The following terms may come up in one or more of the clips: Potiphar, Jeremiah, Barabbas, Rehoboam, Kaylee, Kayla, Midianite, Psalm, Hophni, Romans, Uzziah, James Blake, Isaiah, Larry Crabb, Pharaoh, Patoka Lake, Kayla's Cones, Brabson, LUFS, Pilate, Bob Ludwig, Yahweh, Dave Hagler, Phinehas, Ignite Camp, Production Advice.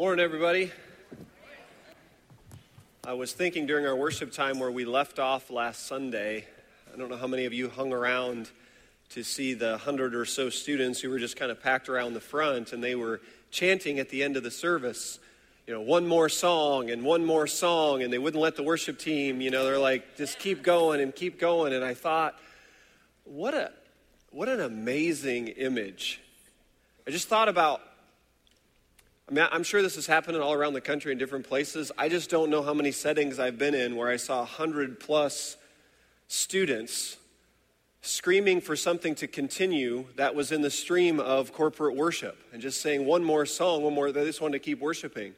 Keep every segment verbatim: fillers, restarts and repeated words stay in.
Morning, everybody. I was thinking during our worship time where we left off last Sunday, I don't know how many of you hung around to see the hundred or so students who were just kind of packed around the front, and they were chanting at the end of the service, you know, one more song and one more song, and they wouldn't let the worship team, you know, they're like, just keep going and keep going. And I thought, what a, what an amazing image. I just thought about, I mean, I'm sure this is happening all around the country in different places. I just don't know how many settings I've been in where I saw one hundred plus students screaming for something to continue that was in the stream of corporate worship and just saying one more song, one more. They just wanted to keep worshiping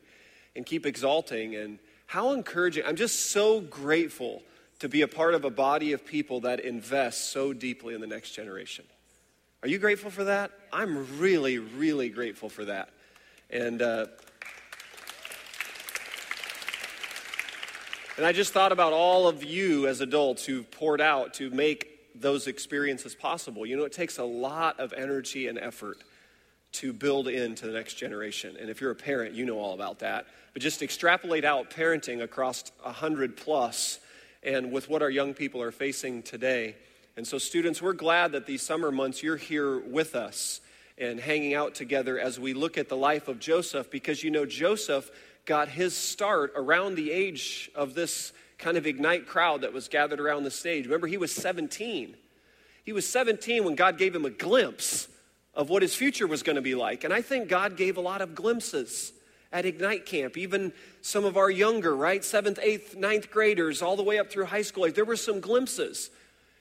and keep exalting. And how encouraging. I'm just so grateful to be a part of a body of people that invest so deeply in the next generation. Are you grateful for that? I'm really, really grateful for that. And uh, and I just thought about all of you as adults who've poured out to make those experiences possible. You know, it takes a lot of energy and effort to build into the next generation. And if you're a parent, you know all about that. But just extrapolate out parenting across one hundred plus and with what our young people are facing today. And so students, we're glad that these summer months you're here with us and hanging out together as we look at the life of Joseph, because you know Joseph got his start around the age of this kind of Ignite crowd that was gathered around the stage. Remember, he was seventeen. He was seventeen when God gave him a glimpse of what his future was going to be like. And I think God gave a lot of glimpses at Ignite Camp, even some of our younger, right, seventh, eighth, ninth graders, all the way up through high school. Like, there were some glimpses.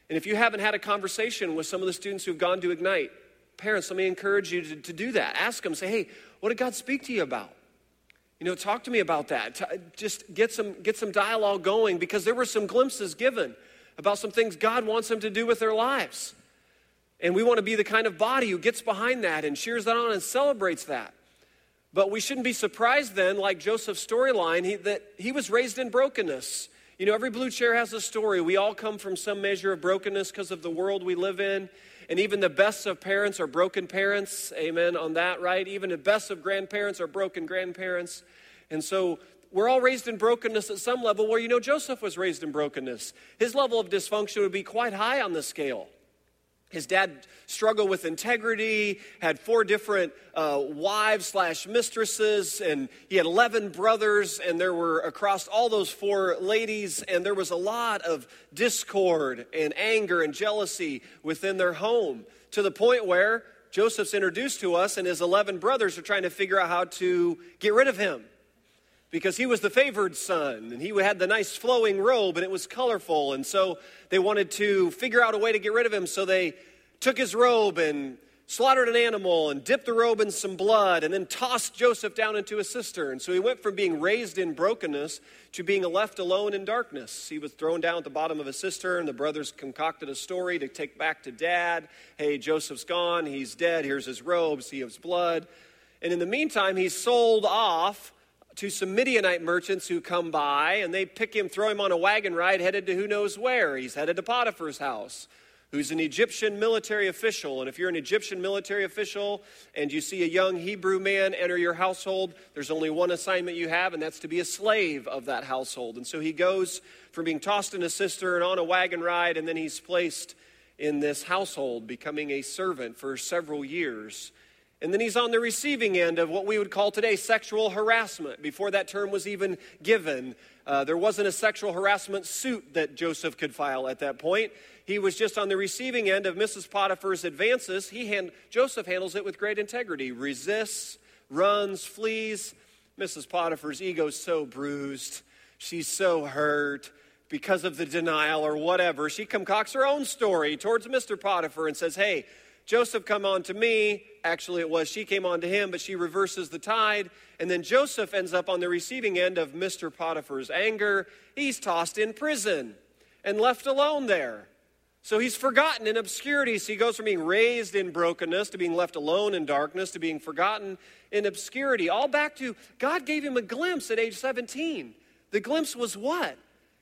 And if you haven't had a conversation with some of the students who've gone to Ignite, parents, let me encourage you to, to do that. Ask them, say, hey, what did God speak to you about? You know, talk to me about that. T- just get some, get some dialogue going, because there were some glimpses given about some things God wants them to do with their lives. And we want to be the kind of body who gets behind that and cheers that on and celebrates that. But we shouldn't be surprised then, like Joseph's storyline, he, that he was raised in brokenness. You know, every blue chair has a story. We all come from some measure of brokenness because of the world we live in. And even the best of parents are broken parents. Amen on that, right? Even the best of grandparents are broken grandparents. And so we're all raised in brokenness at some level, where, you know, Joseph was raised in brokenness. His level of dysfunction would be quite high on the scale. His dad struggled with integrity, had four different uh, wives slash mistresses, and he had eleven brothers, and there were, across all those four ladies, and there was a lot of discord and anger and jealousy within their home, to the point where Joseph's introduced to us, and his eleven brothers are trying to figure out how to get rid of him, because he was the favored son, and he had the nice flowing robe, and it was colorful, and so they wanted to figure out a way to get rid of him, so they took his robe and slaughtered an animal and dipped the robe in some blood and then tossed Joseph down into a cistern. So he went from being raised in brokenness to being left alone in darkness. He was thrown down at the bottom of a cistern. The brothers concocted a story to take back to dad. Hey, Joseph's gone. He's dead. Here's his robe. See his blood. And in the meantime, he's sold off to some Midianite merchants who come by, and they pick him, throw him on a wagon ride, headed to who knows where. He's headed to Potiphar's house, who's an Egyptian military official. And if you're an Egyptian military official and you see a young Hebrew man enter your household, there's only one assignment you have, and that's to be a slave of that household. And so he goes from being tossed in a cistern on a wagon ride, and then he's placed in this household, becoming a servant for several years. And then he's on the receiving end of what we would call today sexual harassment. Before that term was even given, uh, there wasn't a sexual harassment suit that Joseph could file at that point. He was just on the receiving end of Missus Potiphar's advances. He hand, Joseph handles it with great integrity, resists, runs, flees. Missus Potiphar's ego's so bruised. She's so hurt because of the denial or whatever. She concocts her own story towards Mister Potiphar and says, hey, Joseph come on to me. Actually, it was she came on to him, but she reverses the tide. And then Joseph ends up on the receiving end of Mister Potiphar's anger. He's tossed in prison and left alone there. So he's forgotten in obscurity. So he goes from being raised in brokenness to being left alone in darkness to being forgotten in obscurity. All back to God gave him a glimpse at age seventeen. The glimpse was what?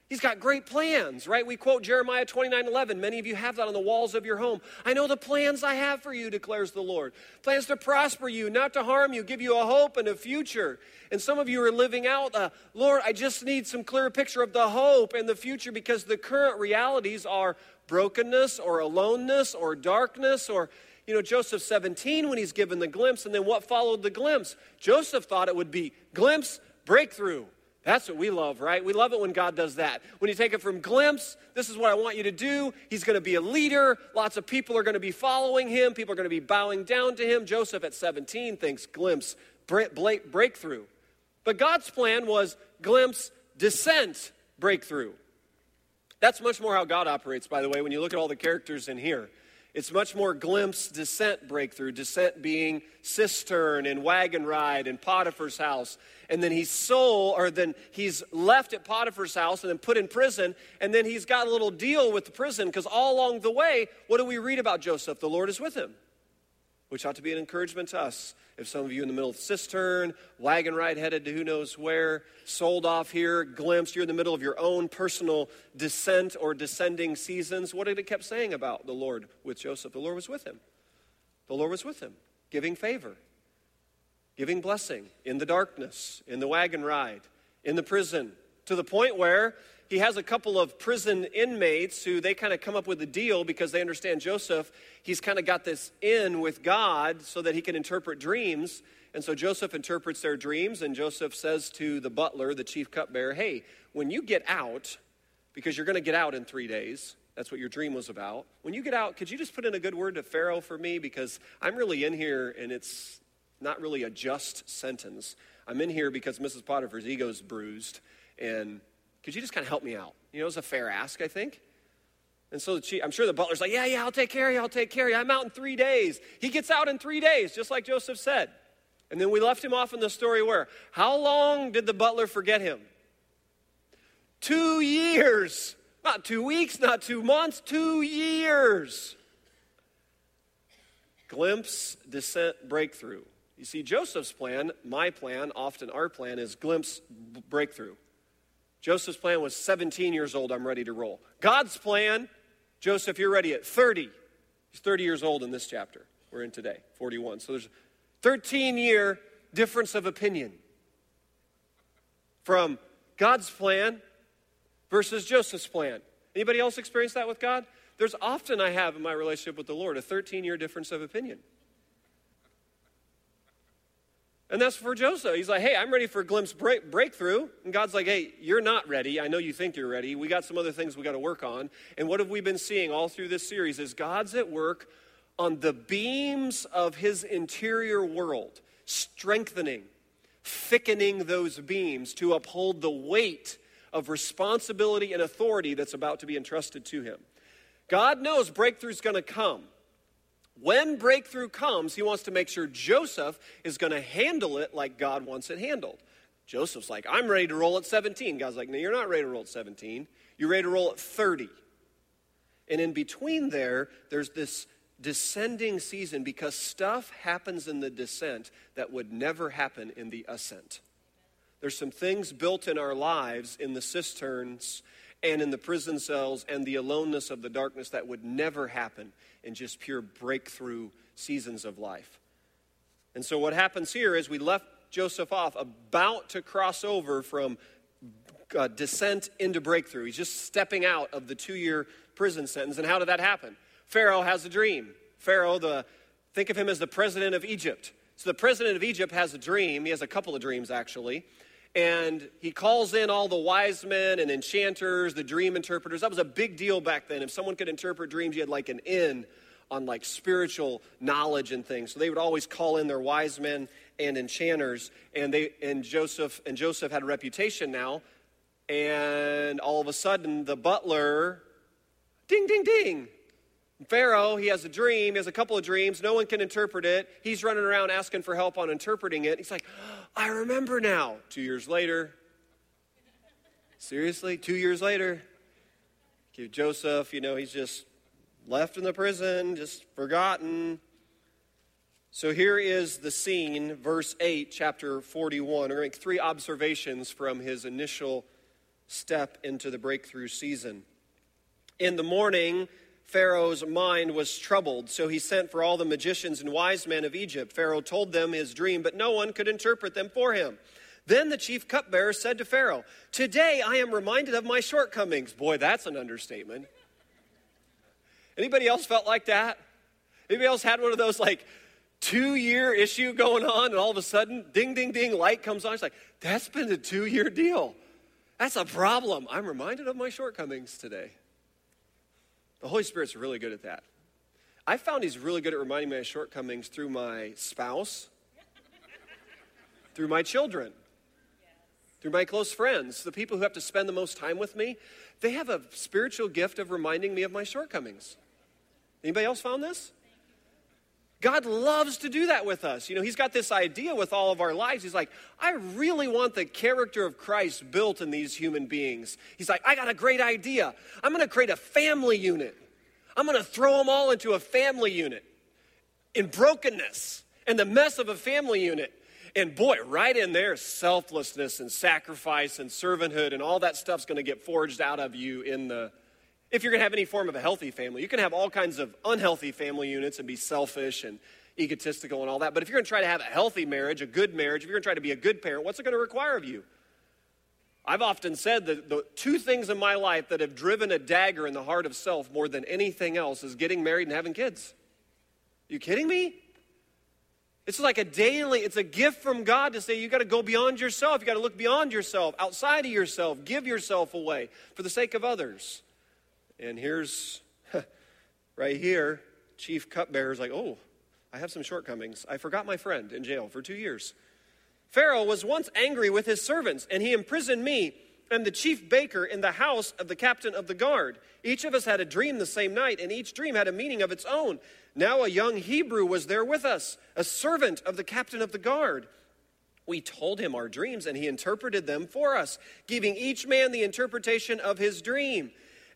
He's got great plans, right? We quote Jeremiah twenty-nine eleven. Many of you have that on the walls of your home. I know the plans I have for you, declares the Lord. Plans to prosper you, not to harm you, give you a hope and a future. And some of you are living out, uh, Lord, I just need some clearer picture of the hope and the future, because the current realities are brokenness or aloneness or darkness or, you know, Joseph seventeen, when he's given the glimpse, and then what followed the glimpse? Joseph thought it would be glimpse, breakthrough. That's what we love, right? We love it when God does that. When you take it from glimpse, this is what I want you to do. He's going to be a leader. Lots of people are going to be following him. People are going to be bowing down to him. Joseph at seventeen thinks glimpse, breakthrough. But God's plan was glimpse, descent, breakthrough. That's much more how God operates, by the way, when you look at all the characters in here. It's much more glimpse, descent, breakthrough. Descent being cistern and wagon ride and Potiphar's house. And then he's sold, or then he's left at Potiphar's house and then put in prison. And then he's got a little deal with the prison, because all along the way, what do we read about Joseph? The Lord is with him, which ought to be an encouragement to us. If some of you in the middle of the cistern, wagon ride headed to who knows where, sold off here, glimpsed, you're in the middle of your own personal descent or descending seasons. What did it kept saying about the Lord with Joseph? The Lord was with him. The Lord was with him, giving favor, giving blessing in the darkness, in the wagon ride, in the prison, to the point where he has a couple of prison inmates who they kind of come up with a deal, because they understand Joseph. He's kind of got this in with God so that he can interpret dreams. And so Joseph interprets their dreams, and Joseph says to the butler, the chief cupbearer, hey, when you get out, because you're going to get out in three days, that's what your dream was about. When you get out, could you just put in a good word to Pharaoh for me? Because I'm really in here, and it's not really a just sentence. I'm in here because Missus Potiphar's ego's bruised, and could you just kind of help me out? You know, it was a fair ask, I think. And so she, I'm sure the butler's like, yeah, yeah, I'll take care of you, I'll take care of you. I'm out in three days. He gets out in three days, just like Joseph said. And then we left him off in the story where, how long did the butler forget him? Two years. Not two weeks, not two months, two years. Glimpse, descent, breakthrough. You see, Joseph's plan, my plan, often our plan, is glimpse, breakthrough. Joseph's plan was seventeen years old, I'm ready to roll. God's plan, Joseph, you're ready at thirty. He's thirty years old in this chapter we're in today, forty-one. So there's a thirteen-year difference of opinion from God's plan versus Joseph's plan. Anybody else experience that with God? There's often I have in my relationship with the Lord a thirteen-year difference of opinion. And that's for Joseph. He's like, hey, I'm ready for a glimpse break, breakthrough. And God's like, hey, you're not ready. I know you think you're ready. We got some other things we got to work on. And what have we been seeing all through this series is God's at work on the beams of his interior world, strengthening, thickening those beams to uphold the weight of responsibility and authority that's about to be entrusted to him. God knows breakthrough's going to come. When breakthrough comes, he wants to make sure Joseph is going to handle it like God wants it handled. Joseph's like, I'm ready to roll at seventeen. God's like, no, you're not ready to roll at seventeen. You're ready to roll at thirty. And in between there, there's this descending season, because stuff happens in the descent that would never happen in the ascent. There's some things built in our lives in the cisterns and in the prison cells and the aloneness of the darkness that would never happen in just pure breakthrough seasons of life. And so what happens here is we left Joseph off about to cross over from uh, descent into breakthrough. He's just stepping out of the two-year prison sentence. And how did that happen? Pharaoh has a dream. Pharaoh, the think of him as the president of Egypt. So the president of Egypt has a dream. He has a couple of dreams, actually. And he calls in all the wise men and enchanters, the dream interpreters. That was a big deal back then. If someone could interpret dreams, you had like an in on like spiritual knowledge and things. So they would always call in their wise men and enchanters. And they and Joseph and Joseph had a reputation now. And all of a sudden, the butler, ding, ding, ding. Pharaoh, he has a dream, he has a couple of dreams, no one can interpret it. He's running around asking for help on interpreting it. He's like, I remember now. Two years later. Seriously? Two years later. Joseph, you know, he's just left in the prison, just forgotten. So here is the scene, verse eight, chapter forty-one. We're going to make three observations from his initial step into the breakthrough season. In the morning, Pharaoh's mind was troubled, so he sent for all the magicians and wise men of Egypt. Pharaoh told them his dream, but no one could interpret them for him. Then the chief cupbearer said to Pharaoh, "Today I am reminded of my shortcomings." Boy, that's an understatement. Anybody else felt like that? Anybody else had one of those like two-year issue going on, and all of a sudden, ding, ding, ding, light comes on. It's like, that's been a two-year deal. That's a problem. I'm reminded of my shortcomings today. The Holy Spirit's really good at that. I found he's really good at reminding me of shortcomings through my spouse, through my children, yes, through my close friends, the people who have to spend the most time with me. They have a spiritual gift of reminding me of my shortcomings. Anybody else found this? God loves to do that with us. You know, he's got this idea with all of our lives. He's like, I really want the character of Christ built in these human beings. He's like, I got a great idea. I'm going to create a family unit. I'm going to throw them all into a family unit in brokenness and the mess of a family unit. And boy, right in there, selflessness and sacrifice and servanthood and all that stuff's going to get forged out of you in the If you're going to have any form of a healthy family. You can have all kinds of unhealthy family units and be selfish and egotistical and all that. But if you're going to try to have a healthy marriage, a good marriage, if you're going to try to be a good parent, what's it going to require of you? I've often said that the two things in my life that have driven a dagger in the heart of self more than anything else is getting married and having kids. Are you kidding me? It's like a daily, it's a gift from God to say you got to go beyond yourself. You got to look beyond yourself, outside of yourself, give yourself away for the sake of others. And here's, right here, chief cupbearer's like, oh, I have some shortcomings. I forgot my friend in jail for two years. Pharaoh was once angry with his servants, and he imprisoned me and the chief baker in the house of the captain of the guard. Each of us had a dream the same night, and each dream had a meaning of its own. Now a young Hebrew was there with us, a servant of the captain of the guard. We told him our dreams, and he interpreted them for us, giving each man the interpretation of his dream.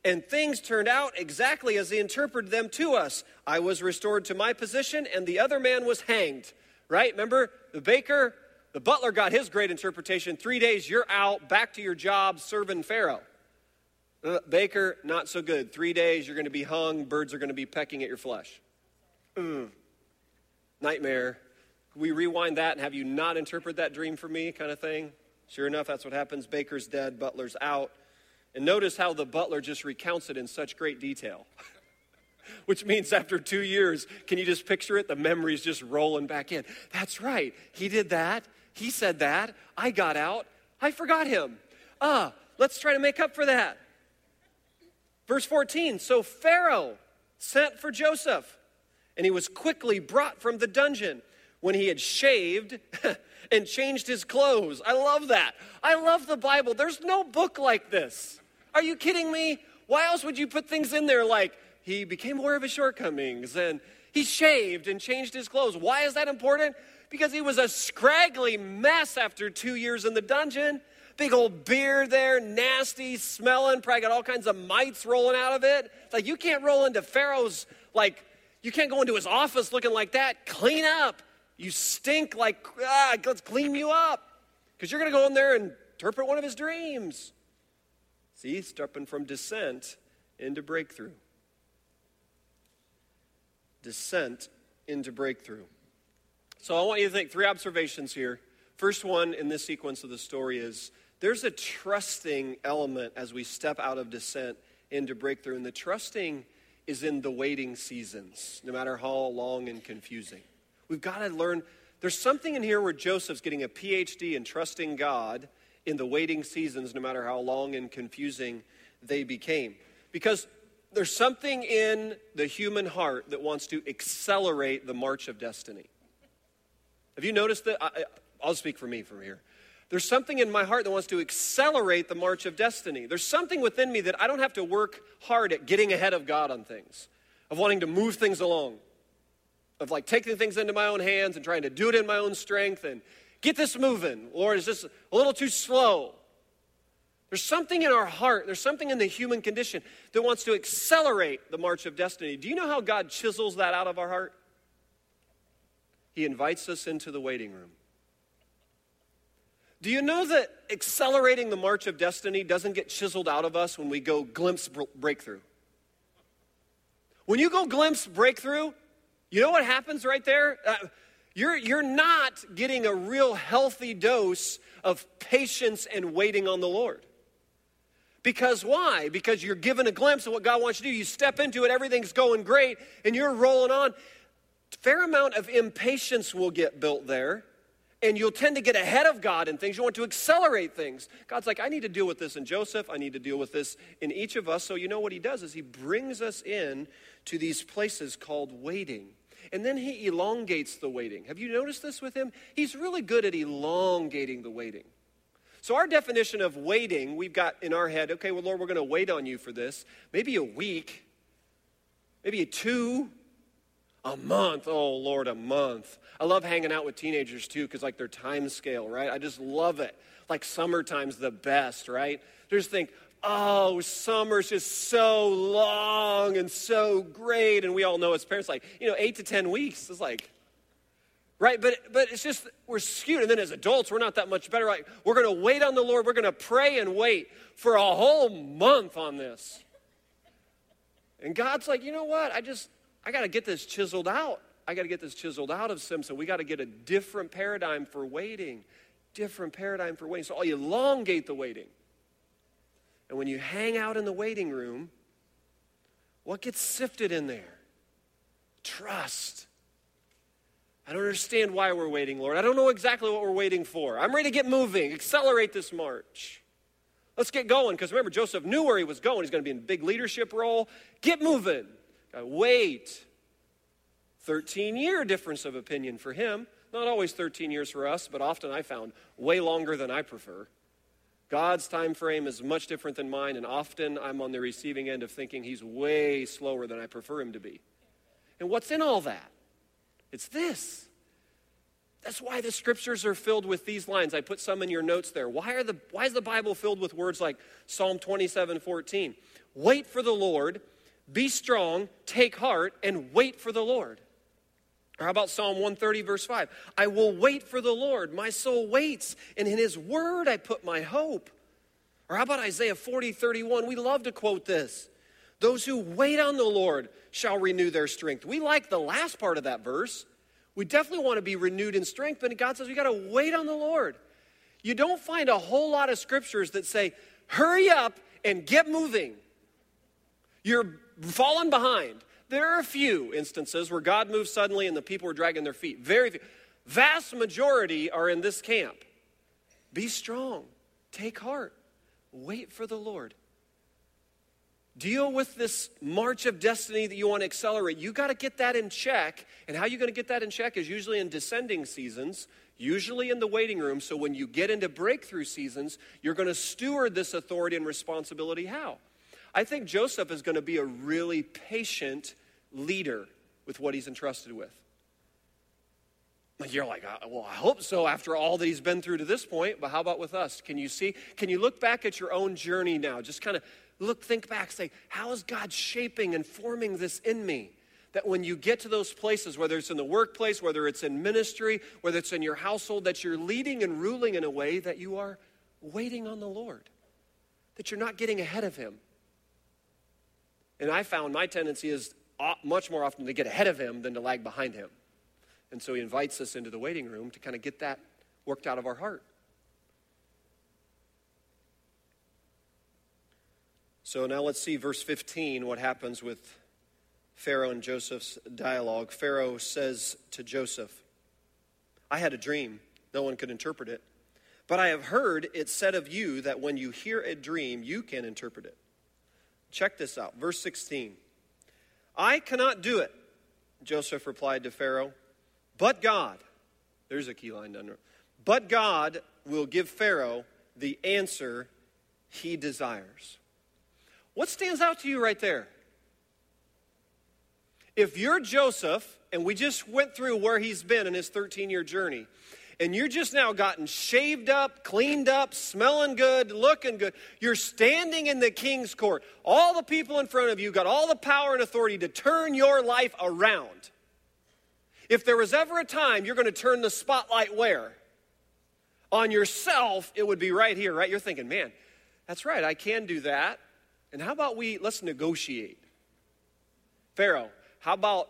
And things turned out exactly as he interpreted them to us. I was restored to my position, and the other man was hanged. Right? Remember, the baker, the butler got his great interpretation. Three days, you're out, back to your job, serving Pharaoh. Uh, baker, not so good. Three days, you're going to be hung. Birds are going to be pecking at your flesh. Mm. Nightmare. Can we rewind that and have you not interpret that dream for me kind of thing? Sure enough, that's what happens. Baker's dead, butler's out. And notice how the butler just recounts it in such great detail. Which means after two years, can you just picture it? The memory's just rolling back in. That's right. He did that. He said that. I got out. I forgot him. Ah, let's try to make up for that. Verse fourteen, so Pharaoh sent for Joseph, and he was quickly brought from the dungeon when he had shaved and changed his clothes. I love that. I love the Bible. There's no book like this. Are you kidding me? Why else would you put things in there like he became aware of his shortcomings and he shaved and changed his clothes? Why is that important? Because he was a scraggly mess after two years in the dungeon. Big old beard there, nasty, smelling, probably got all kinds of mites rolling out of it. It's like you can't roll into Pharaoh's, like you can't go into his office looking like that. Clean up. You stink like, ah, let's clean you up. Because you're going to go in there and interpret one of his dreams. See, stepping from descent into breakthrough. Descent into breakthrough. So I want you to think three observations here. First one in this sequence of the story is there's a trusting element as we step out of descent into breakthrough. And the trusting is in the waiting seasons, no matter how long and confusing. We've got to learn. There's something in here where Joseph's getting a P H D in trusting God in the waiting seasons, no matter how long and confusing they became. Because there's something in the human heart that wants to accelerate the march of destiny. Have you noticed that? I, I'll speak for me from here. There's something in my heart that wants to accelerate the march of destiny. There's something within me that I don't have to work hard at getting ahead of God on things, of wanting to move things along, of like taking things into my own hands and trying to do it in my own strength and get this moving. Lord, is this a little too slow? There's something in our heart, there's something in the human condition that wants to accelerate the march of destiny. Do you know how God chisels that out of our heart? He invites us into the waiting room. Do you know that accelerating the march of destiny doesn't get chiseled out of us when we go glimpse breakthrough? When you go glimpse breakthrough, you know what happens right there? Uh, you're, you're not getting a real healthy dose of patience and waiting on the Lord. Because why? Because you're given a glimpse of what God wants you to do. You step into it, everything's going great, and you're rolling on. A fair amount of impatience will get built there, and you'll tend to get ahead of God in things. You want to accelerate things. God's like, I need to deal with this in Joseph. I need to deal with this in each of us. So you know what he does is he brings us in to these places called waiting. And then he elongates the waiting. Have you noticed this with him? He's really good at elongating the waiting. So our definition of waiting, we've got in our head, okay, well, Lord, we're going to wait on you for this. Maybe a week, maybe a two, a month. Oh, Lord, a month. I love hanging out with teenagers, too, because, like, their time scale, right? I just love it. Like, summertime's the best, right? They just think, oh, summer's just so long and so great. And we all know as parents, like, you know, eight to ten weeks is like, right? But but it's just, we're skewed. And then as adults, we're not that much better. Like, we're going to wait on the Lord. We're going to pray and wait for a whole month on this. And God's like, you know what? I just, I got to get this chiseled out. I got to get this chiseled out of Simpson. We got to get a different paradigm for waiting. Different paradigm for waiting. So I'll elongate the waiting. And when you hang out in the waiting room, what gets sifted in there? Trust. I don't understand why we're waiting, Lord. I don't know exactly what we're waiting for. I'm ready to get moving. Accelerate this march. Let's get going. Because remember, Joseph knew where he was going. He's going to be in a big leadership role. Get moving. Gotta wait. thirteen-year difference of opinion for him. Not always thirteen years for us, but often I found way longer than I prefer. God's time frame is much different than mine, and often I'm on the receiving end of thinking he's way slower than I prefer him to be. And what's in all that? It's this. That's why the scriptures are filled with these lines. I put some in your notes there. Why are the why is the Bible filled with words like Psalm twenty-seven fourteen? Wait for the Lord, be strong, take heart, and wait for the Lord. Or how about Psalm one thirty, verse five? I will wait for the Lord. My soul waits, and in his word I put my hope. Or how about Isaiah forty, thirty-one? We love to quote this. Those who wait on the Lord shall renew their strength. We like the last part of that verse. We definitely want to be renewed in strength, but God says we got to wait on the Lord. You don't find a whole lot of scriptures that say, hurry up and get moving. You're falling behind. There are a few instances where God moves suddenly and the people are dragging their feet. Very few. Vast majority are in this camp. Be strong. Take heart. Wait for the Lord. Deal with this march of destiny that you want to accelerate. You got to get that in check. And how you're going to get that in check is usually in descending seasons, usually in the waiting room. So when you get into breakthrough seasons, you're going to steward this authority and responsibility. How? I think Joseph is going to be a really patient leader with what he's entrusted with. You're like, well, I hope so after all that he's been through to this point. But how about with us? Can you see? Can you look back at your own journey now? Just kind of look, think back, say, how is God shaping and forming this in me? That when you get to those places, whether it's in the workplace, whether it's in ministry, whether it's in your household, that you're leading and ruling in a way that you are waiting on the Lord, that you're not getting ahead of him. And I found my tendency is much more often to get ahead of him than to lag behind him. And so he invites us into the waiting room to kind of get that worked out of our heart. So now let's see verse fifteen, what happens with Pharaoh and Joseph's dialogue. Pharaoh says to Joseph, I had a dream. No one could interpret it. But I have heard it said of you that when you hear a dream, you can interpret it. Check this out. Verse sixteen. I cannot do it, Joseph replied to Pharaoh. But God, there's a key line down there, but God will give Pharaoh the answer he desires. What stands out to you right there? If you're Joseph, and we just went through where he's been in his thirteen-year journey, and you're just now gotten shaved up, cleaned up, smelling good, looking good, you're standing in the king's court. All the people in front of you got all the power and authority to turn your life around. If there was ever a time you're going to turn the spotlight where? on yourself, it would be right here, right? You're thinking, man, that's right, I can do that. And how about we, let's negotiate. Pharaoh, how about,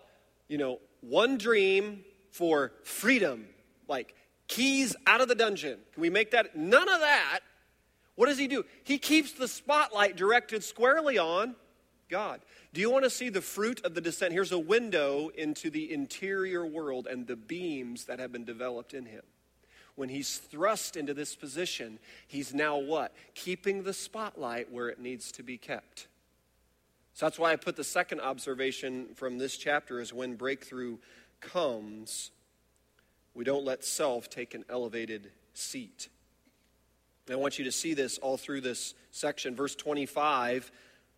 you know, one dream for freedom, like keys out of the dungeon. Can we make that? None of that. What does he do? He keeps the spotlight directed squarely on God. Do you want to see the fruit of the descent? Here's a window into the interior world and the beams that have been developed in him. When he's thrust into this position, he's now what? Keeping the spotlight where it needs to be kept. So that's why I put the second observation from this chapter is when breakthrough comes, we don't let self take an elevated seat. And I want you to see this all through this section. Verse twenty-five,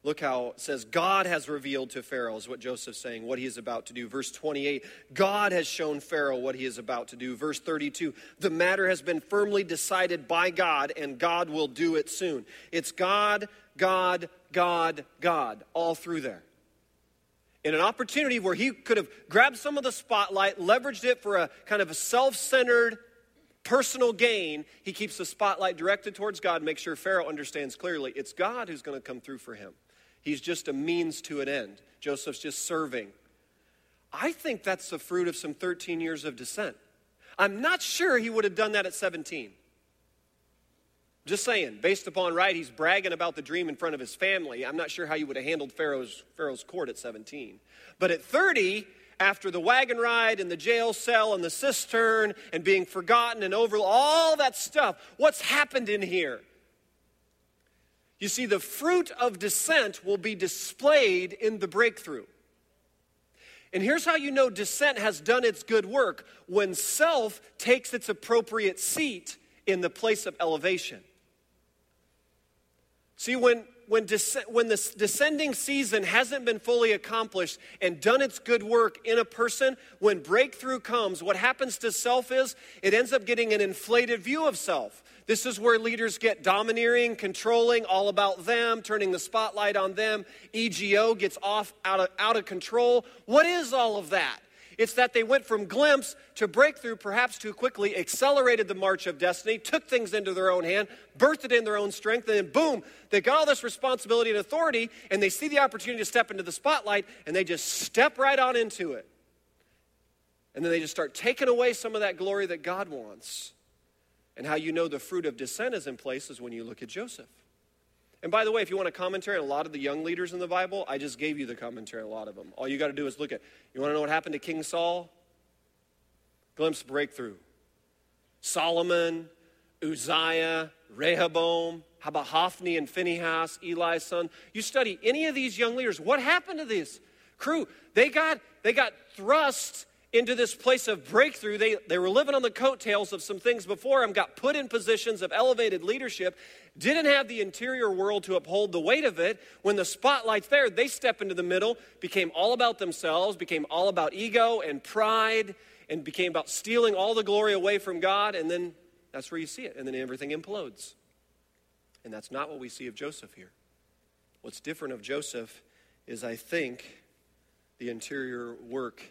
look how it says, God has revealed to Pharaoh, is what Joseph's saying, what he is about to do. Verse twenty-eight, God has shown Pharaoh what he is about to do. Verse thirty-two, the matter has been firmly decided by God, and God will do it soon. It's God, God, God, God, all through there. In an opportunity where he could have grabbed some of the spotlight, leveraged it for a kind of a self-centered personal gain, he keeps the spotlight directed towards God, makes sure Pharaoh understands clearly it's God who's going to come through for him. He's just a means to an end. Joseph's just serving. I think that's the fruit of some thirteen years of dissent. I'm not sure he would have done that at seventeen. Just saying, based upon, right, he's bragging about the dream in front of his family. I'm not sure how you would have handled Pharaoh's, Pharaoh's court at seventeen. But at thirty, after the wagon ride and the jail cell and the cistern and being forgotten and over, all that stuff, what's happened in here? You see, the fruit of dissent will be displayed in the breakthrough. And here's how you know dissent has done its good work: when self takes its appropriate seat in the place of elevation. See, when when, des- when this descending season hasn't been fully accomplished and done its good work in a person, when breakthrough comes, what happens to self is it ends up getting an inflated view of self. This is where leaders get domineering, controlling, all about them, turning the spotlight on them. E G O gets off out of, out of control. What is all of that? It's that they went from glimpse to breakthrough, perhaps too quickly, accelerated the march of destiny, took things into their own hand, birthed it in their own strength, and then boom, they got all this responsibility and authority, and they see the opportunity to step into the spotlight, and they just step right on into it. And then they just start taking away some of that glory that God wants. And how you know the fruit of dissent is in place is when you look at Joseph. And by the way, if you want a commentary on a lot of the young leaders in the Bible, I just gave you the commentary on a lot of them. All you got to do is look at, you want to know what happened to King Saul? Glimpse breakthrough. Solomon, Uzziah, Rehoboam, how about Hophni and Phinehas, Eli's son? You study any of these young leaders, what happened to this crew? They got, they got thrust into this place of breakthrough. They, they were living on the coattails of some things before them, got put in positions of elevated leadership, didn't have the interior world to uphold the weight of it. When the spotlight's there, they step into the middle, became all about themselves, became all about ego and pride, and became about stealing all the glory away from God, and then that's where you see it, and then everything implodes. And that's not what we see of Joseph here. What's different of Joseph is, I think, the interior work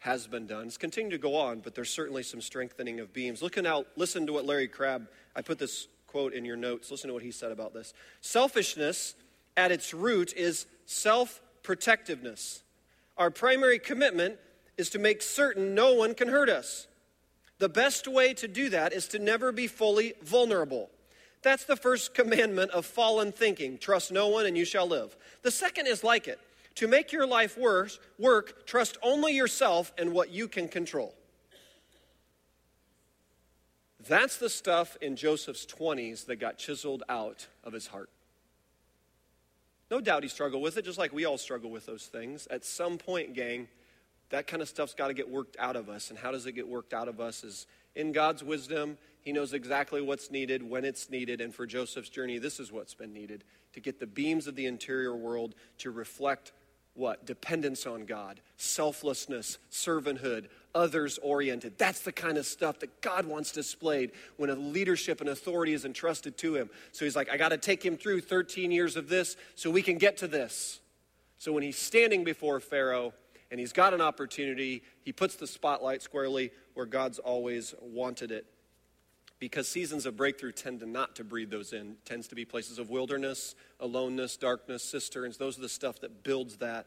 has been done. It's continued to go on, but there's certainly some strengthening of beams. Look now, listen to what Larry Crabb, I put this quote in your notes, listen to what he said about this. Selfishness at its root is self-protectiveness. Our primary commitment is to make certain no one can hurt us. The best way to do that is to never be fully vulnerable. That's the first commandment of fallen thinking. Trust no one and you shall live. The second is like it. To make your life worse, work, trust only yourself and what you can control. That's the stuff in Joseph's twenties that got chiseled out of his heart. No doubt he struggled with it, just like we all struggle with those things. At some point, gang, that kind of stuff's got to get worked out of us. And how does it get worked out of us is in God's wisdom. He knows exactly what's needed, when it's needed, and for Joseph's journey, this is what's been needed to get the beams of the interior world to reflect what? Dependence on God, selflessness, servanthood, others-oriented. That's the kind of stuff that God wants displayed when a leadership and authority is entrusted to him. So he's like, I got to take him through thirteen years of this so we can get to this. So when he's standing before Pharaoh and he's got an opportunity, he puts the spotlight squarely where God's always wanted it. because seasons of breakthrough tend to not to breathe those in. It tends to be places of wilderness, aloneness, darkness, cisterns. Those are the stuff that builds that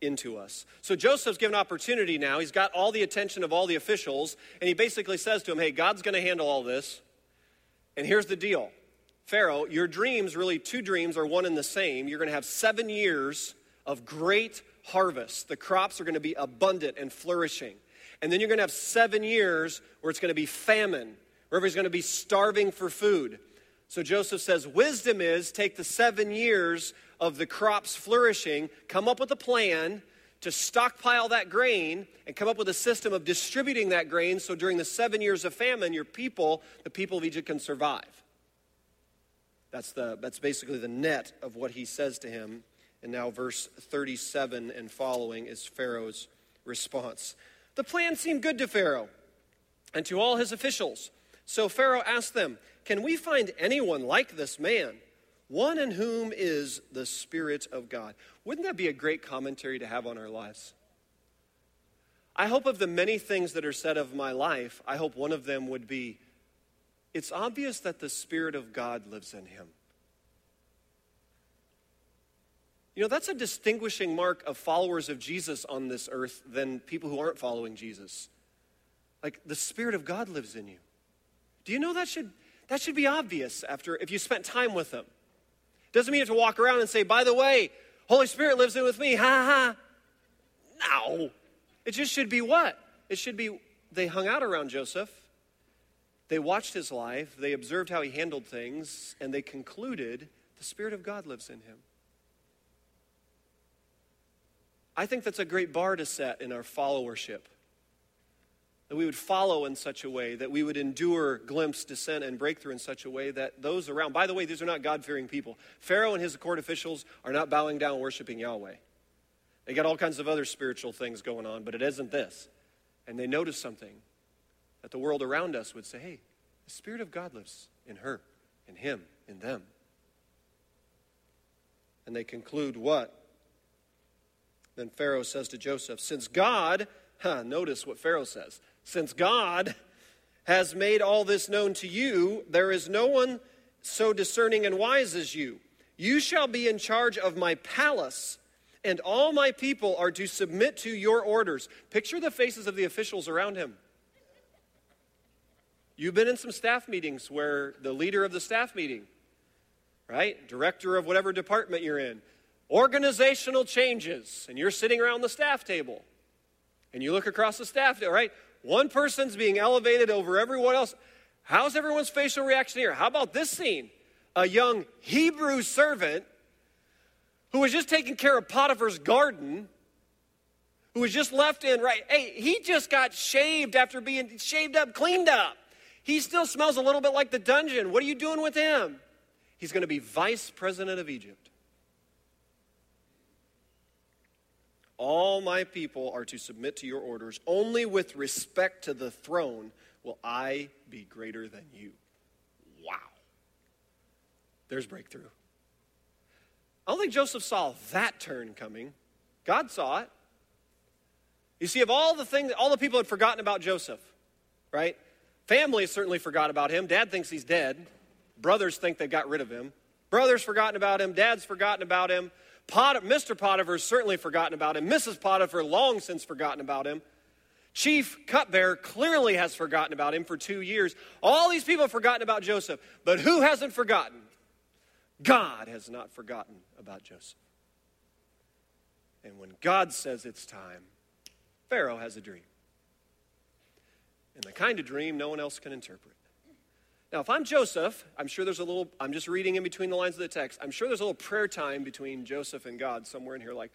into us. So Joseph's given opportunity now. He's got all the attention of all the officials, and he basically says to him, hey, God's going to handle all this, and here's the deal. Pharaoh, your dreams, really two dreams are one and the same. You're going to have seven years of great harvest. The crops are going to be abundant and flourishing. And then you're going to have seven years where it's going to be famine, where everybody's going to be starving for food. So Joseph says, wisdom is take the seven years of the crops flourishing, come up with a plan to stockpile that grain and come up with a system of distributing that grain so during the seven years of famine, your people, the people of Egypt, can survive. That's the that's basically the net of what he says to him. And now verse thirty-seven and following is Pharaoh's response. The plan seemed good to Pharaoh and to all his officials. So Pharaoh asked them, can we find anyone like this man, one in whom is the Spirit of God? Wouldn't that be a great commentary to have on our lives? I hope of the many things that are said of my life, I hope one of them would be, it's obvious that the Spirit of God lives in him. You know, that's a distinguishing mark of followers of Jesus on this earth than people who aren't following Jesus. Like, the Spirit of God lives in you. Do you know that should that should be obvious after if you spent time with him? Doesn't mean you have to walk around and say, by the way, Holy Spirit lives in with me, ha ha. No. It just should be what? It should be they hung out around Joseph. They watched his life, they observed how he handled things, and they concluded the Spirit of God lives in him. I think that's a great bar to set in our followership, that we would follow in such a way, that we would endure glimpse, descent, and breakthrough in such a way that those around, by the way, these are not God-fearing people. Pharaoh and his court officials are not bowing down worshiping Yahweh. They got all kinds of other spiritual things going on, but it isn't this. And they notice something that the world around us would say, hey, the Spirit of God lives in her, in him, in them. And they conclude what? Then Pharaoh says to Joseph, since God, huh, notice what Pharaoh says, since God has made all this known to you, there is no one so discerning and wise as you. You shall be in charge of my palace, and all my people are to submit to your orders. Picture the faces of the officials around him. You've been in some staff meetings where the leader of the staff meeting, right, director of whatever department you're in, organizational changes, and you're sitting around the staff table, and you look across the staff table, right? One person's being elevated over everyone else. How's everyone's facial reaction here? How about this scene? A young Hebrew servant who was just taking care of Potiphar's garden, who was just left in, right? Hey, he just got shaved after being shaved up, cleaned up. He still smells a little bit like the dungeon. What are you doing with him? He's going to be vice president of Egypt. All my people are to submit to your orders. Only with respect to the throne will I be greater than you. Wow. There's breakthrough. I don't think Joseph saw that turn coming. God saw it. You see, of all the things, all the people had forgotten about Joseph, right? Family certainly forgot about him. Dad thinks he's dead. Brothers think they've got rid of him. Brother's forgotten about him. Dad's forgotten about him. Pot- Mister Potiphar's certainly forgotten about him. Missus Potiphar long since forgotten about him. Chief cupbearer clearly has forgotten about him for two years. All these people have forgotten about Joseph. But who hasn't forgotten? God has not forgotten about Joseph. And when God says it's time, Pharaoh has a dream. And the kind of dream no one else can interpret. Now, if I'm Joseph, I'm sure there's a little, I'm just reading in between the lines of the text, I'm sure there's a little prayer time between Joseph and God somewhere in here like,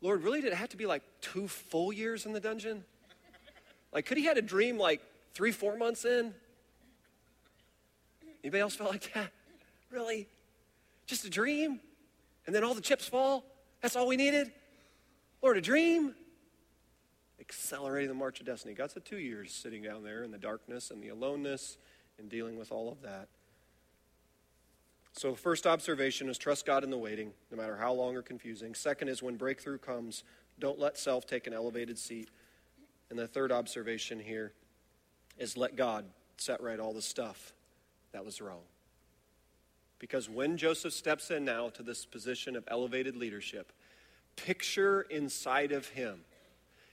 Lord, really did it have to be like two full years in the dungeon? Like, could he had a dream like three, four months in? Anybody else felt like that? Really? Just a dream? And then all the chips fall? That's all we needed? Lord, a dream? Accelerating the march of destiny. God said two years sitting down there in the darkness and the aloneness and dealing with all of that. So first observation is trust God in the waiting, no matter how long or confusing. Second is when breakthrough comes, don't let self take an elevated seat. And the third observation here is let God set right all the stuff that was wrong. Because when Joseph steps in now to this position of elevated leadership, picture inside of him,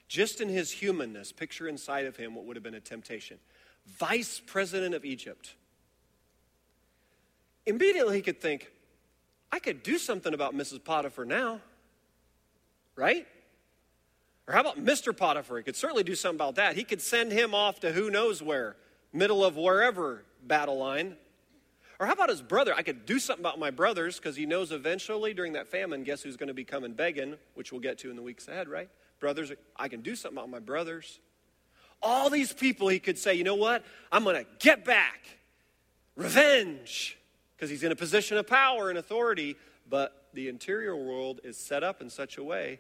just in his humanness, picture inside of him what would have been a temptation. Vice president of Egypt. Immediately he could think, I could do something about Missus Potiphar now, right? Or how about Mister Potiphar? He could certainly do something about that. He could send him off to who knows where, middle of wherever battle line. Or how about his brother? I could do something about my brothers, because he knows eventually during that famine, guess who's going to be coming begging, which we'll get to in the weeks ahead, right? Brothers, I can do something about my brothers. All these people he could say, you know what? I'm going to get back. Revenge. Because he's in a position of power and authority. But the interior world is set up in such a way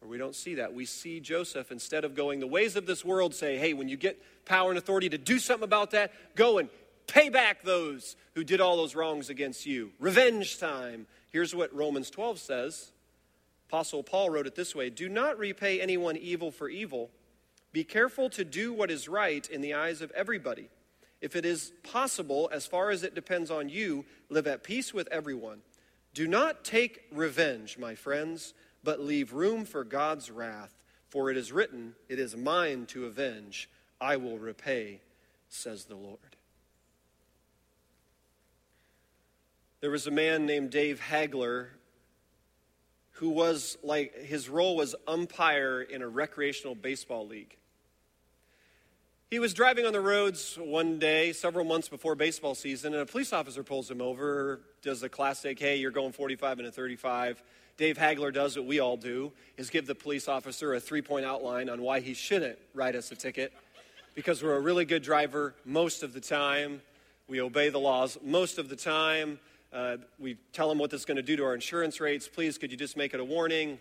where we don't see that. We see Joseph, instead of going the ways of this world, say, hey, when you get power and authority to do something about that, go and pay back those who did all those wrongs against you. Revenge time. Here's what Romans twelve says. Apostle Paul wrote it this way. Do not repay anyone evil for evil. Be careful to do what is right in the eyes of everybody. If it is possible, as far as it depends on you, live at peace with everyone. Do not take revenge, my friends, but leave room for God's wrath. For it is written, it is mine to avenge. I will repay, says the Lord. There was a man named Dave Hagler who was like, his role was umpire in a recreational baseball league. He was driving on the roads one day, several months before baseball season, and a police officer pulls him over, does the classic, hey, you're going forty-five and a thirty-five. Dave Hagler does what we all do, is give the police officer a three-point outline on why he shouldn't write us a ticket, because we're a really good driver most of the time. We obey the laws most of the time. Uh, we tell them what this is going to do to our insurance rates. Please, could you just make it a warning?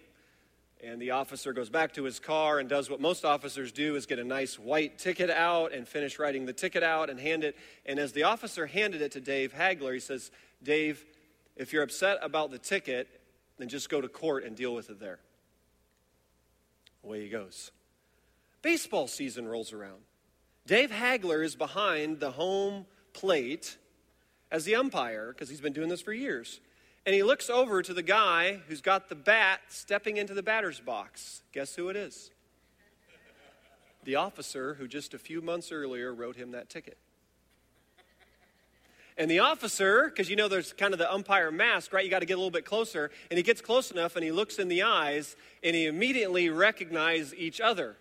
And the officer goes back to his car and does what most officers do, is get a nice white ticket out and finish writing the ticket out and hand it. And as the officer handed it to Dave Hagler, he says, Dave, if you're upset about the ticket, then just go to court and deal with it there. Away he goes. Baseball season rolls around. Dave Hagler is behind the home plate as the umpire, because he's been doing this for years. And he looks over to the guy who's got the bat stepping into the batter's box. Guess who it is? The officer who just a few months earlier wrote him that ticket. And the officer, because you know there's kind of the umpire mask, right? You got to get a little bit closer. And he gets close enough and he looks in the eyes and he immediately recognizes each other.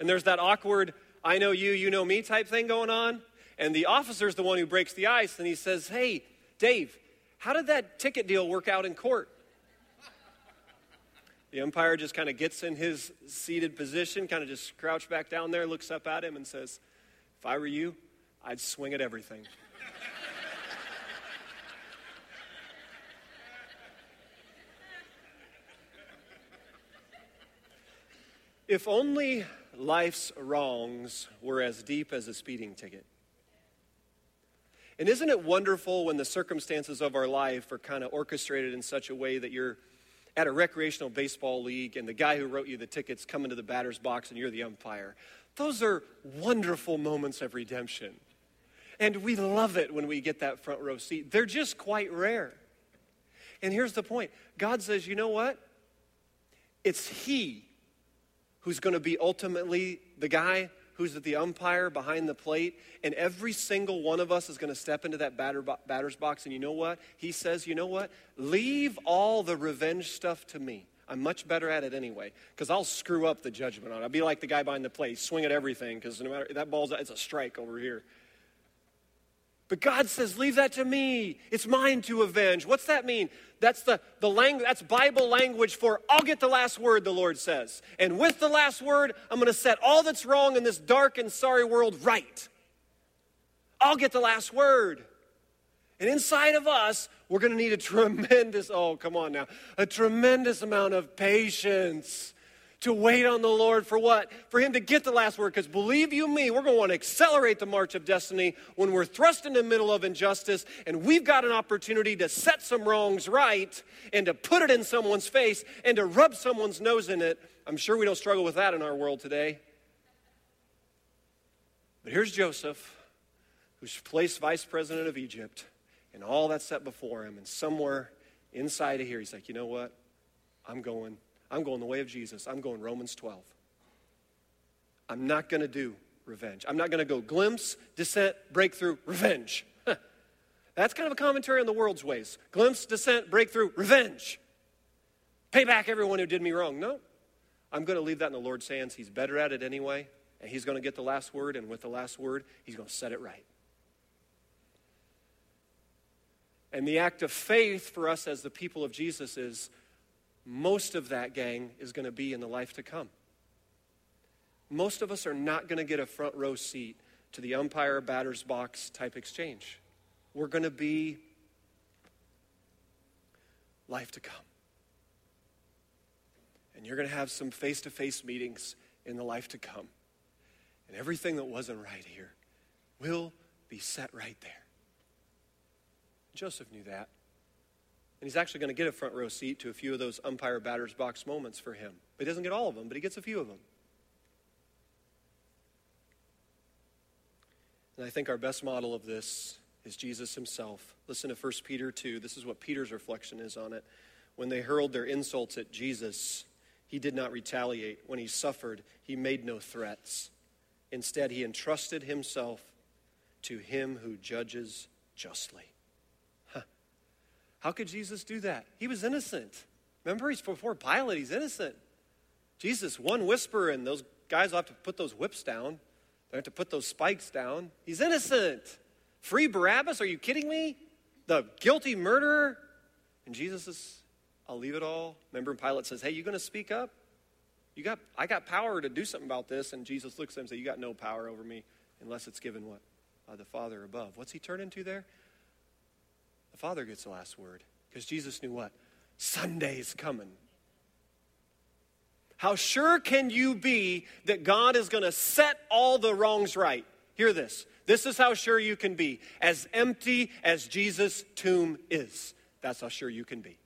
And there's that awkward, I know you, you know me type thing going on. And the officer's the one who breaks the ice and he says, hey, Dave, how did that ticket deal work out in court? The umpire just kind of gets in his seated position, kind of just crouched back down there, looks up at him and says, if I were you, I'd swing at everything. If only life's wrongs were as deep as a speeding ticket. And isn't it wonderful when the circumstances of our life are kind of orchestrated in such a way that you're at a recreational baseball league and the guy who wrote you the ticket's coming to the batter's box and you're the umpire? Those are wonderful moments of redemption. And we love it when we get that front row seat. They're just quite rare. And here's the point. God says, you know what? It's he who's going to be ultimately the guy who's at the umpire behind the plate, and every single one of us is going to step into that batter bo- batter's box, and you know what? He says, you know what? Leave all the revenge stuff to me. I'm much better at it anyway, because I'll screw up the judgment on it. I'll be like the guy behind the plate, swing at everything, because no matter, that ball's, it's a strike over here. But God says, leave that to me. It's mine to avenge. What's that mean? That's the, the language, that's Bible language for I'll get the last word, the Lord says. And with the last word, I'm going to set all that's wrong in this dark and sorry world right. I'll get the last word. And inside of us, we're going to need a tremendous, oh, come on now, a tremendous amount of patience to wait on the Lord for what? For him to get the last word. Because believe you me, we're going to want to accelerate the march of destiny when we're thrust in the middle of injustice and we've got an opportunity to set some wrongs right and to put it in someone's face and to rub someone's nose in it. I'm sure we don't struggle with that in our world today. But here's Joseph, who's placed vice president of Egypt and all that's set before him. And somewhere inside of here, he's like, you know what? I'm going, I'm going the way of Jesus. I'm going Romans twelve. I'm not going to do revenge. I'm not going to go glimpse, descent, breakthrough, revenge. That's kind of a commentary on the world's ways. Glimpse, descent, breakthrough, revenge. Pay back everyone who did me wrong. No, I'm going to leave that in the Lord's hands. He's better at it anyway, and he's going to get the last word, and with the last word, he's going to set it right. And the act of faith for us as the people of Jesus is most of that, gang, is going to be in the life to come. Most of us are not going to get a front row seat to the umpire batter's box type exchange. We're going to be life to come. And you're going to have some face-to-face meetings in the life to come. And everything that wasn't right here will be set right there. Joseph knew that. And he's actually going to get a front row seat to a few of those umpire batter's box moments for him. But he doesn't get all of them, but he gets a few of them. And I think our best model of this is Jesus himself. Listen to First Peter two. This is what Peter's reflection is on it. When they hurled their insults at Jesus, he did not retaliate. When he suffered, he made no threats. Instead, he entrusted himself to him who judges justly. Huh. How could Jesus do that? He was innocent. Remember, he's before Pilate, he's innocent. Jesus, one whisper, and those guys will have to put those whips down. They'll have to put those spikes down. He's innocent. Free Barabbas, are you kidding me? The guilty murderer? And Jesus is... I'll leave it all. Remember, Pilate says, hey, you gonna speak up? You got, I got power to do something about this. And Jesus looks at him and says, you got no power over me unless it's given what? By the Father above. What's he turning to there? The Father gets the last word because Jesus knew what? Sunday's coming. How sure can you be that God is gonna set all the wrongs right? Hear this. This is how sure you can be. As empty as Jesus' tomb is, that's how sure you can be.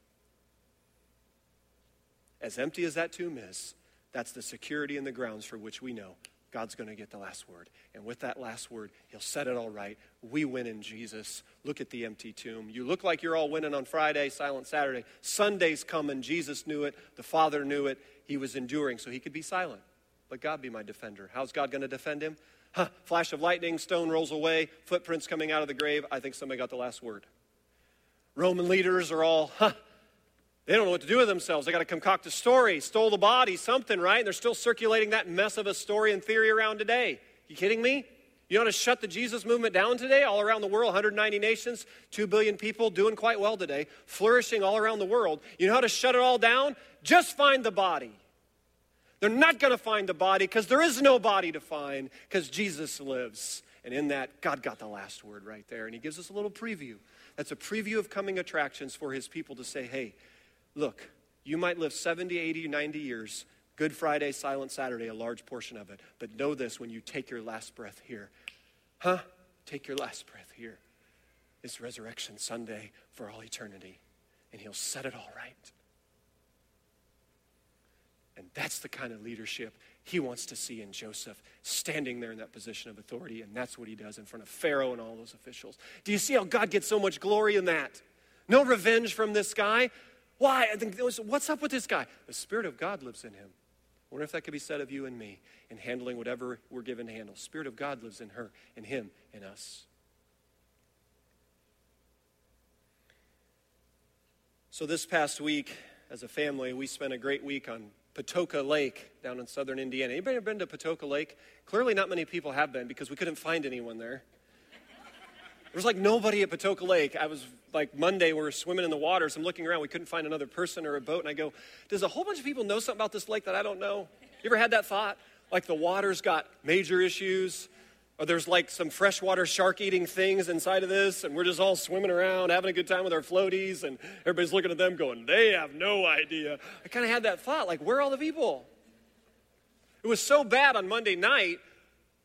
As empty as that tomb is, that's the security and the grounds for which we know God's going to get the last word. And with that last word, he'll set it all right. We win in Jesus. Look at the empty tomb. You look like you're all winning on Friday, silent Saturday. Sunday's coming. Jesus knew it. The Father knew it. He was enduring, so he could be silent. Let God be my defender. How's God going to defend him? Huh, flash of lightning, stone rolls away, footprints coming out of the grave. I think somebody got the last word. Roman leaders are all, huh, they don't know what to do with themselves. They got to concoct a story, stole the body, something, right? And they're still circulating that mess of a story and theory around today. You kidding me? You want to shut the Jesus movement down today? All around the world, one hundred ninety nations, two billion people doing quite well today, flourishing all around the world. You know how to shut it all down? Just find the body. They're not going to find the body because there is no body to find because Jesus lives. And in that, God got the last word right there. And he gives us a little preview. That's a preview of coming attractions for his people to say, hey, look, you might live seventy, eighty, ninety years, Good Friday, Silent Saturday, a large portion of it. But know this, when you take your last breath here, huh? Take your last breath here. It's Resurrection Sunday for all eternity, and he'll set it all right. And that's the kind of leadership he wants to see in Joseph, standing there in that position of authority, and that's what he does in front of Pharaoh and all those officials. Do you see how God gets so much glory in that? No revenge from this guy. Why? I think what's up with this guy? The Spirit of God lives in him. I wonder if that could be said of you and me in handling whatever we're given to handle. Spirit of God lives in her, in him, in us. So this past week, as a family, we spent a great week on Patoka Lake down in southern Indiana. Anybody ever been to Patoka Lake? Clearly not many people have been because we couldn't find anyone there. There was like nobody at Patoka Lake. I was like Monday, we were swimming in the waters. I'm looking around. We couldn't find another person or a boat. And I go, does a whole bunch of people know something about this lake that I don't know? You ever had that thought? Like the water's got major issues, or there's like some freshwater shark-eating things inside of this, and we're just all swimming around, having a good time with our floaties, and everybody's looking at them going, they have no idea. I kind of had that thought, like, where are all the people? It was so bad on Monday night.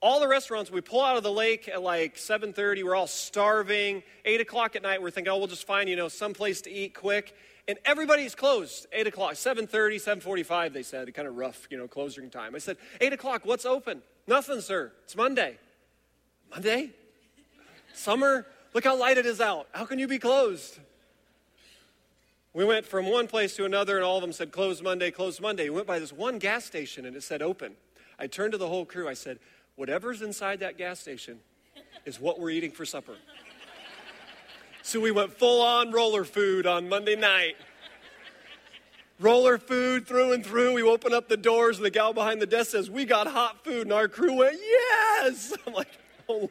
All the restaurants, we pull out of the lake at like seven thirty. We're all starving. eight o'clock at night, we're thinking, oh, we'll just find, you know, someplace to eat quick. And everybody's closed, eight o'clock, seven thirty, seven forty-five, they said. Kind of rough, you know, closing time. I said, eight o'clock, what's open? Nothing, sir. It's Monday. Monday? Summer, look how light it is out. How can you be closed? We went from one place to another, and all of them said, close Monday, close Monday. We went by this one gas station, and it said open. I turned to the whole crew. I said, whatever's inside that gas station is what we're eating for supper. So we went full-on roller food on Monday night. Roller food through and through. We open up the doors, and the gal behind the desk says, we got hot food. And our crew went, yes! I'm like, only,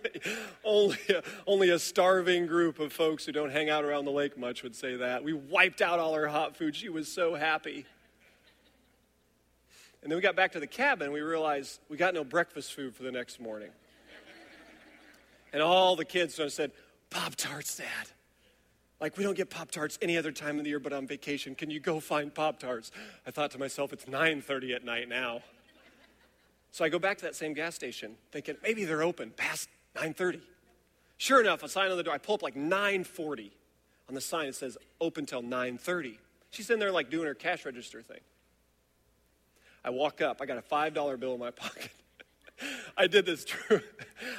only, a, only a starving group of folks who don't hang out around the lake much would say that. We wiped out all our hot food. She was so happy. And then we got back to the cabin. We realized we got no breakfast food for the next morning. And all the kids said, Pop-Tarts, Dad. Like, we don't get Pop-Tarts any other time of the year but on vacation. Can you go find Pop-Tarts? I thought to myself, it's nine thirty at night now. So I go back to that same gas station thinking, maybe they're open past nine thirty. Sure enough, a sign on the door. I pull up like nine forty. On the sign, it says, open till nine thirty. She's in there like doing her cash register thing. I walk up. I got a five dollar bill in my pocket. I did this true.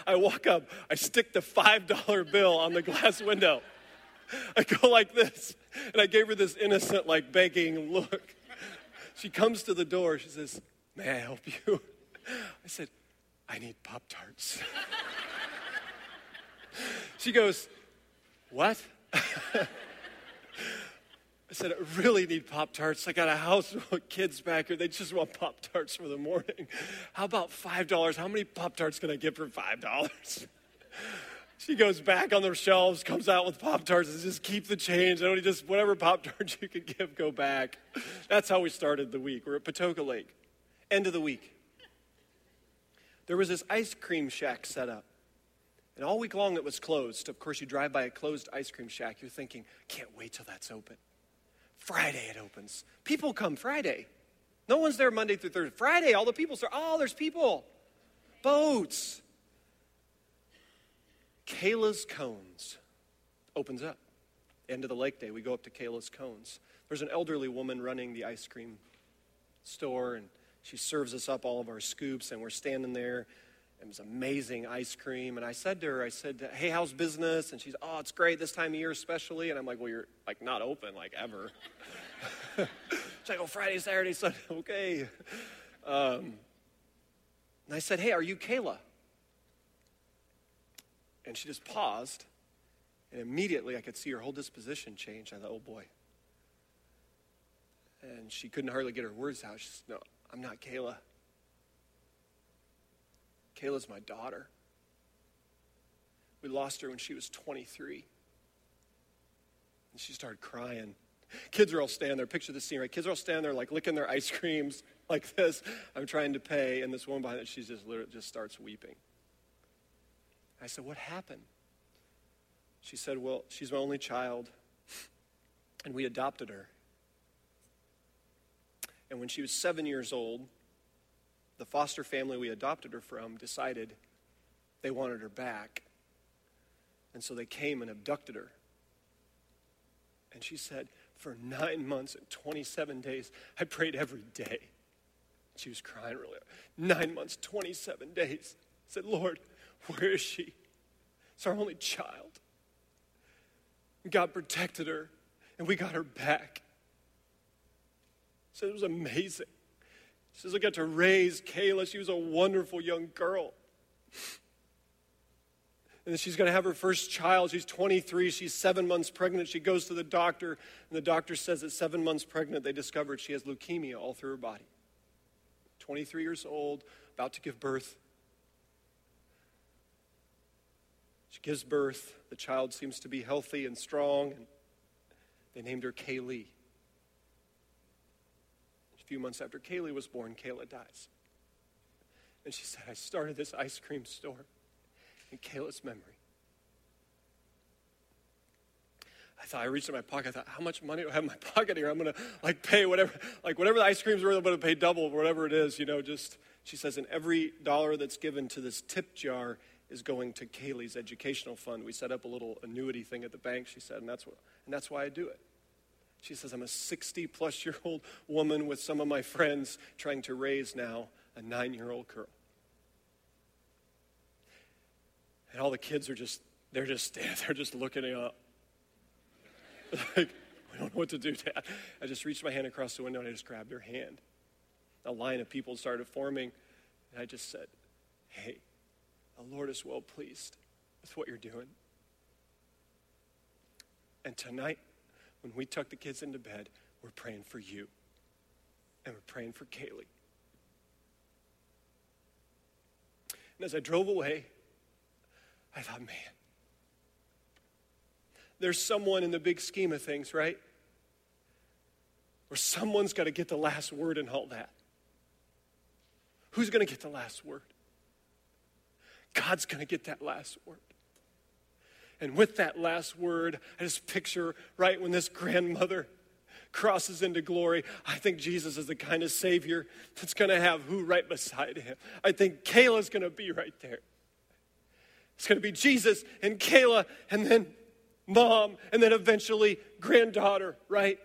I walk up. I stick the five dollar bill on the glass window. I go like this, and I gave her this innocent, like, begging look. She comes to the door. She says, may I help you? I said, I need Pop-Tarts. She goes, what? I said, I really need Pop-Tarts. I got a house full of kids back here. They just want Pop-Tarts for the morning. How about five dollars? How many Pop-Tarts can I get for five dollars? She goes back on the shelves, comes out with Pop-Tarts, and just keep the change. I don't just whatever Pop-Tarts you could give, go back. That's how we started the week. We're at Patoka Lake. End of the week. There was this ice cream shack set up. And all week long it was closed. Of course, you drive by a closed ice cream shack. You're thinking, can't wait till that's open. Friday it opens. People come Friday. No one's there Monday through Thursday. Friday, all the people are, oh, there's people. Boats. Kayla's Cones opens up. End of the lake day, we go up to Kayla's Cones. There's an elderly woman running the ice cream store, and she serves us up all of our scoops, and we're standing there. It was amazing ice cream. And I said to her, I said, hey, how's business? And she's, oh, it's great this time of year especially. And I'm like, well, you're like not open, like ever. She's like, oh, Friday, Saturday, Sunday, okay. Um, and I said, hey, are you Kayla? And she just paused, and immediately I could see her whole disposition change. I thought, oh, boy. And she couldn't hardly get her words out. She said, no, I'm not Kayla. Kayla's my daughter. We lost her when she was twenty-three. And she started crying. Kids are all standing there. Picture this scene, right? Kids are all standing there, like, licking their ice creams like this. I'm trying to pay, and this woman behind it, she just literally just starts weeping. I said, what happened? She said, well, she's my only child, and we adopted her. And when she was seven years old, the foster family we adopted her from decided they wanted her back. And so they came and abducted her. And she said, for nine months and twenty-seven days, I prayed every day. She was crying really hard. Nine months, twenty-seven days. I said, Lord, where is she? It's our only child. God protected her, and we got her back. So it was amazing. She says, I got to raise Kayla. She was a wonderful young girl. And then she's going to have her first child. She's twenty-three. She's seven months pregnant. She goes to the doctor, and the doctor says that seven months pregnant, they discovered she has leukemia all through her body. twenty-three years old, about to give birth. She gives birth. The child seems to be healthy and strong. And they named her Kaylee. A few months after Kaylee was born, Kayla dies. And she said, I started this ice cream store in Kayla's memory. I thought, I reached in my pocket. I thought, how much money do I have in my pocket here? I'm going to like pay whatever, like whatever the ice cream's worth, I'm going to pay double, whatever it is, you know, just, she says, and every dollar that's given to this tip jar is going to Kaylee's educational fund. We set up a little annuity thing at the bank, she said, and that's what, and that's why I do it. She says, I'm a sixty-plus-year-old woman with some of my friends trying to raise now a nine-year-old girl. And all the kids are just, they're just they're just looking up. Like, I don't know what to do, Dad. I just reached my hand across the window and I just grabbed her hand. A line of people started forming, and I just said, hey, the Lord is well pleased with what you're doing. And tonight, when we tuck the kids into bed, we're praying for you. And we're praying for Kaylee. And as I drove away, I thought, man, there's someone in the big scheme of things, right? Where someone's got to get the last word in all that. Who's going to get the last word? God's going to get that last word. And with that last word, I just picture, right, when this grandmother crosses into glory, I think Jesus is the kind of Savior that's going to have who right beside him. I think Kayla's going to be right there. It's going to be Jesus and Kayla and then mom and then eventually granddaughter, right?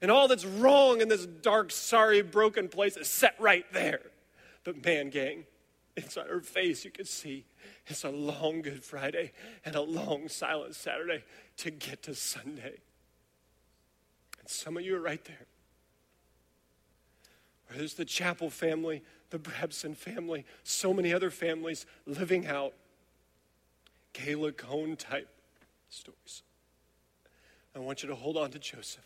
And all that's wrong in this dark, sorry, broken place is set right there. But man, gang, inside her face, you could see it's a long Good Friday and a long silent Saturday to get to Sunday. And some of you are right there. Or there's the Chapel family, the Brabson family, so many other families living out Kayla Cohn type stories. I want you to hold on to Joseph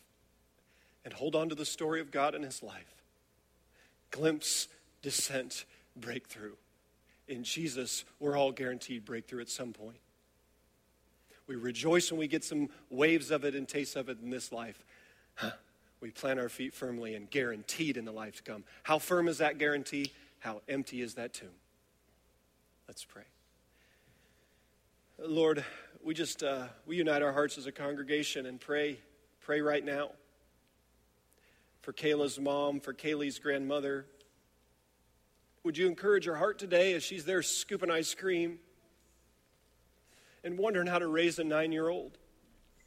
and hold on to the story of God in his life. Glimpse, descent, breakthrough. In Jesus, we're all guaranteed breakthrough at some point. We rejoice when we get some waves of it and tastes of it in this life. Huh. We plant our feet firmly and guaranteed in the life to come. How firm is that guarantee? How empty is that tomb? Let's pray. Lord, we just, uh, we unite our hearts as a congregation and pray, pray right now for Kayla's mom, for Kaylee's grandmother. Would you encourage her heart today as she's there scooping ice cream and wondering how to raise a nine-year-old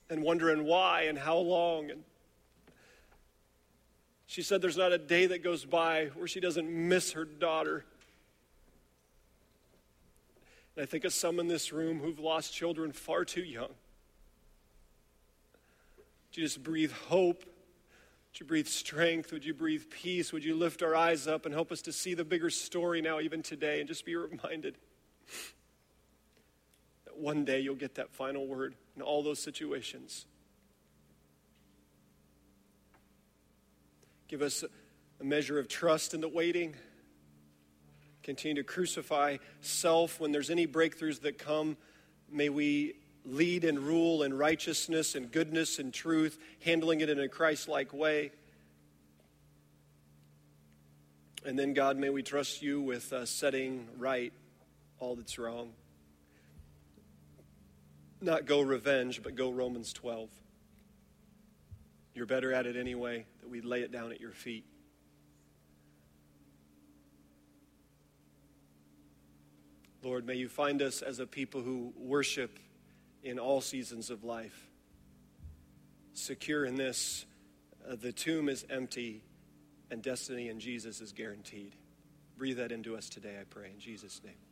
and wondering why and how long. And she said there's not a day that goes by where she doesn't miss her daughter. And I think of some in this room who've lost children far too young. Would you just breathe hope? Would you breathe strength? Would you breathe peace? Would you lift our eyes up and help us to see the bigger story now, even today, and just be reminded that one day you'll get that final word in all those situations. Give us a measure of trust in the waiting. Continue to crucify self. When there's any breakthroughs that come, may we lead and rule in righteousness and goodness and truth, handling it in a Christ-like way. And then, God, may we trust you with uh, setting right all that's wrong. Not go revenge, but go Romans twelve. You're better at it anyway, that we lay it down at your feet. Lord, may you find us as a people who worship in all seasons of life. Secure in this, uh, the tomb is empty and destiny in Jesus is guaranteed. Breathe that into us today, I pray, in Jesus' name.